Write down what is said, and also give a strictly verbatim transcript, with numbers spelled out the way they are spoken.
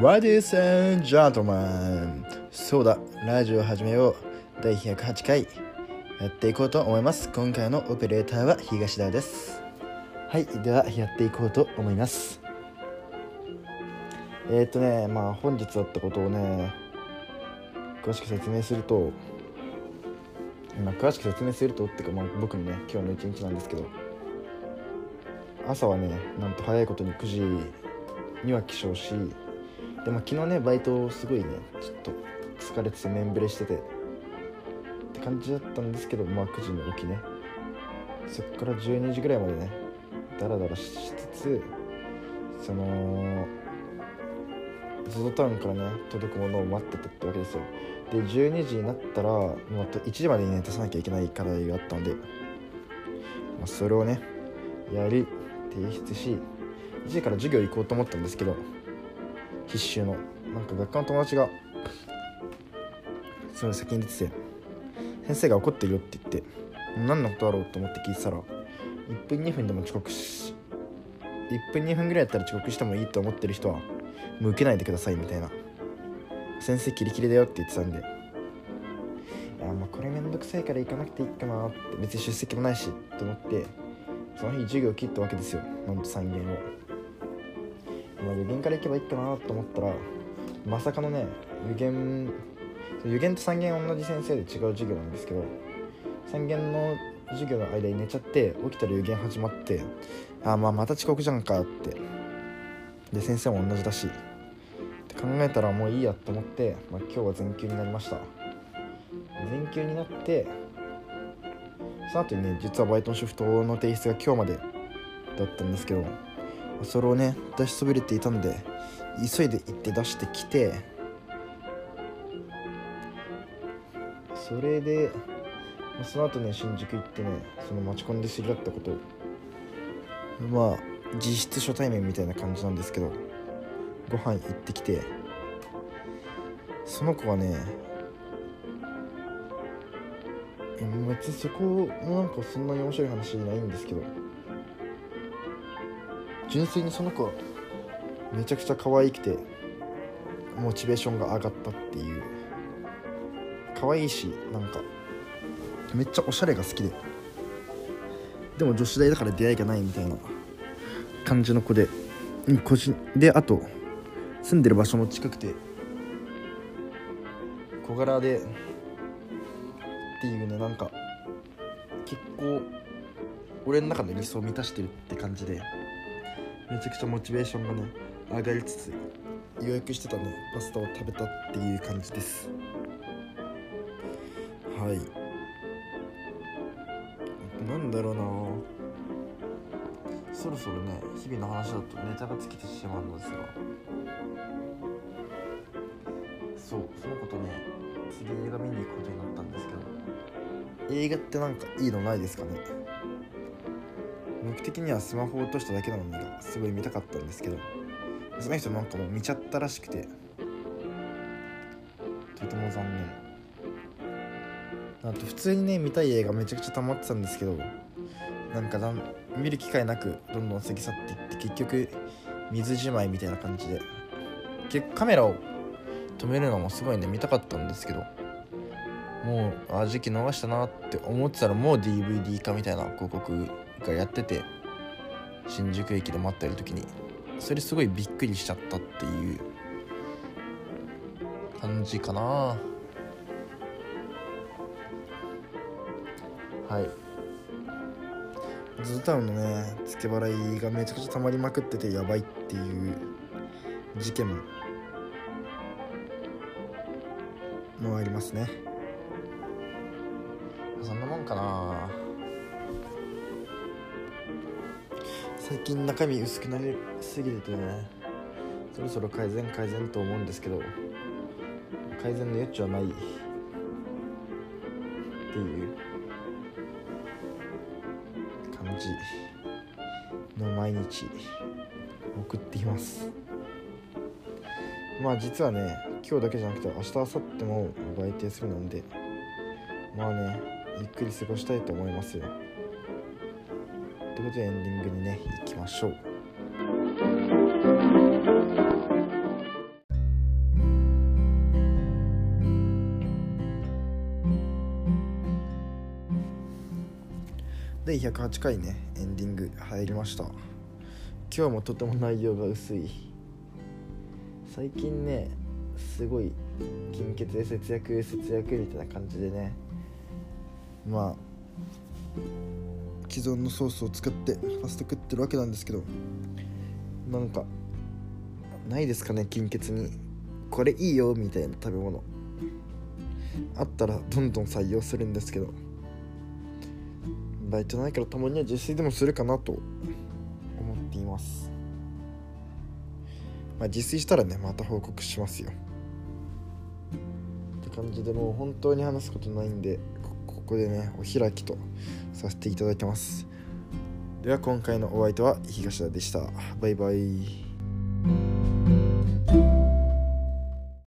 Ladies and gentlemen、 そうだ、ラジオを始めよう。だいひゃくはちかいやっていこうと思います。今回のオペレーターは東田です。はい、ではやっていこうと思います。えー、っとねまあ本日あったことをね詳しく説明すると、まあ、詳しく説明するとっていうか、まあ、僕のね今日の一日なんですけど、朝はねなんと早いことにくじには起床し、で、まあ、昨日ねバイトすごいねちょっと疲れてて面ブレしててって感じだったんですけど、まあくじに起きね、そっからじゅうにじぐらいまでねダラダラしつつ、そのゾゾタウンからね届くものを待ってたってわけですよ。でじゅうにじになったらもうあといちじまでにね出さなきゃいけない課題があったので、まあ、それをねやり提出し、いちじから授業行こうと思ったんですけど、必修のなんか学科の友達がその先に出てて、先生が怒ってるよって言って、何のことだろうと思って聞いてたら、いっぷんにふんでも遅刻しいっぷんにふんぐらいだったら遅刻してもいいと思ってる人はもう受けないでくださいみたいな、先生キリキリだよって言ってたんで、いやまあこれめんどくさいから行かなくていいかなって、別に出席もないしと思って、その日授業を切ったわけですよ。なんとさん限を無限から行けばいいかなと思ったら、まさかのね無限無限とさん限同じ先生で違う授業なんですけど、さん限の授業の間に寝ちゃって、起きたら有限始まって、あーまあまた遅刻じゃんかって、で先生も同じだしって考えたらもういいやと思って、まあ、今日は全休になりました。全休になって、その後にね実はバイトのシフトの提出が今日までだったんですけど、それをね出しそびれていたんで、急いで行って出してきて、それでその後ね新宿行ってね、その待ち込んで知り合ったこと、まあ実質初対面みたいな感じなんですけど、ご飯行ってきて、その子はね別にそこもなんかそんなに面白い話ないんですけど、純粋にその子はめちゃくちゃ可愛くてモチベーションが上がったっていう、可愛いしなんかめっちゃおしゃれが好きで、でも女子大だから出会いがないみたいな感じの子で、個人であと住んでる場所も近くて小柄でっていうね、なんか結構俺の中の理想を満たしてるって感じで、めちゃくちゃモチベーションがね上がりつつ、予約してたねパスタを食べたっていう感じです。はい、なんだろうな、そろそろね日々の話だとネタが尽きてしまうんですが、そうそのことね次映画見に行くことになったんですけど、映画ってなんかいいのないですかね。僕的にはスマホを落としただけなのにすごい見たかったんですけど、その人なんかもう見ちゃったらしくて、とても残念。あと普通にね見たい映画めちゃくちゃ溜まってたんですけど、なんかだん見る機会なくどんどん過ぎ去っていって、結局水じまいみたいな感じで、結カメラを止めるのもすごいね見たかったんですけど、もうあ時期逃したなって思ってたら、もう ディーブイディー 化みたいな広告がやってて、新宿駅で待ってる時にそれすごいびっくりしちゃったっていう感じかな。はい、ゾゾタウンのね付け払いがめちゃくちゃ溜まりまくっててやばいっていう事件もありますね。そんなもんかな。最近中身薄くなりすぎててね、そろそろ改善改善と思うんですけど、改善の余地はないっていうの毎日送っています。まあ実はね今日だけじゃなくて明日明後日もバイト休みなんで、まあねゆっくり過ごしたいと思いますよ。ということでエンディングにね行きましょう。でひゃくはちかいねエンディング入りました。今日もとても内容が薄い。最近ねすごい金欠で節約節約みたいな感じでね、まあ既存のソースを使ってファスト食ってるわけなんですけど、なんかないですかね、金欠にこれいいよみたいな食べ物あったらどんどん採用するんですけど、バイトないからたまには自炊でもするかなと思っています。まあ自炊したらねまた報告しますよって感じで、もう本当に話すことないんで こ, ここでねお開きとさせていただきます。では今回のお相手は東田でした。バイバイ。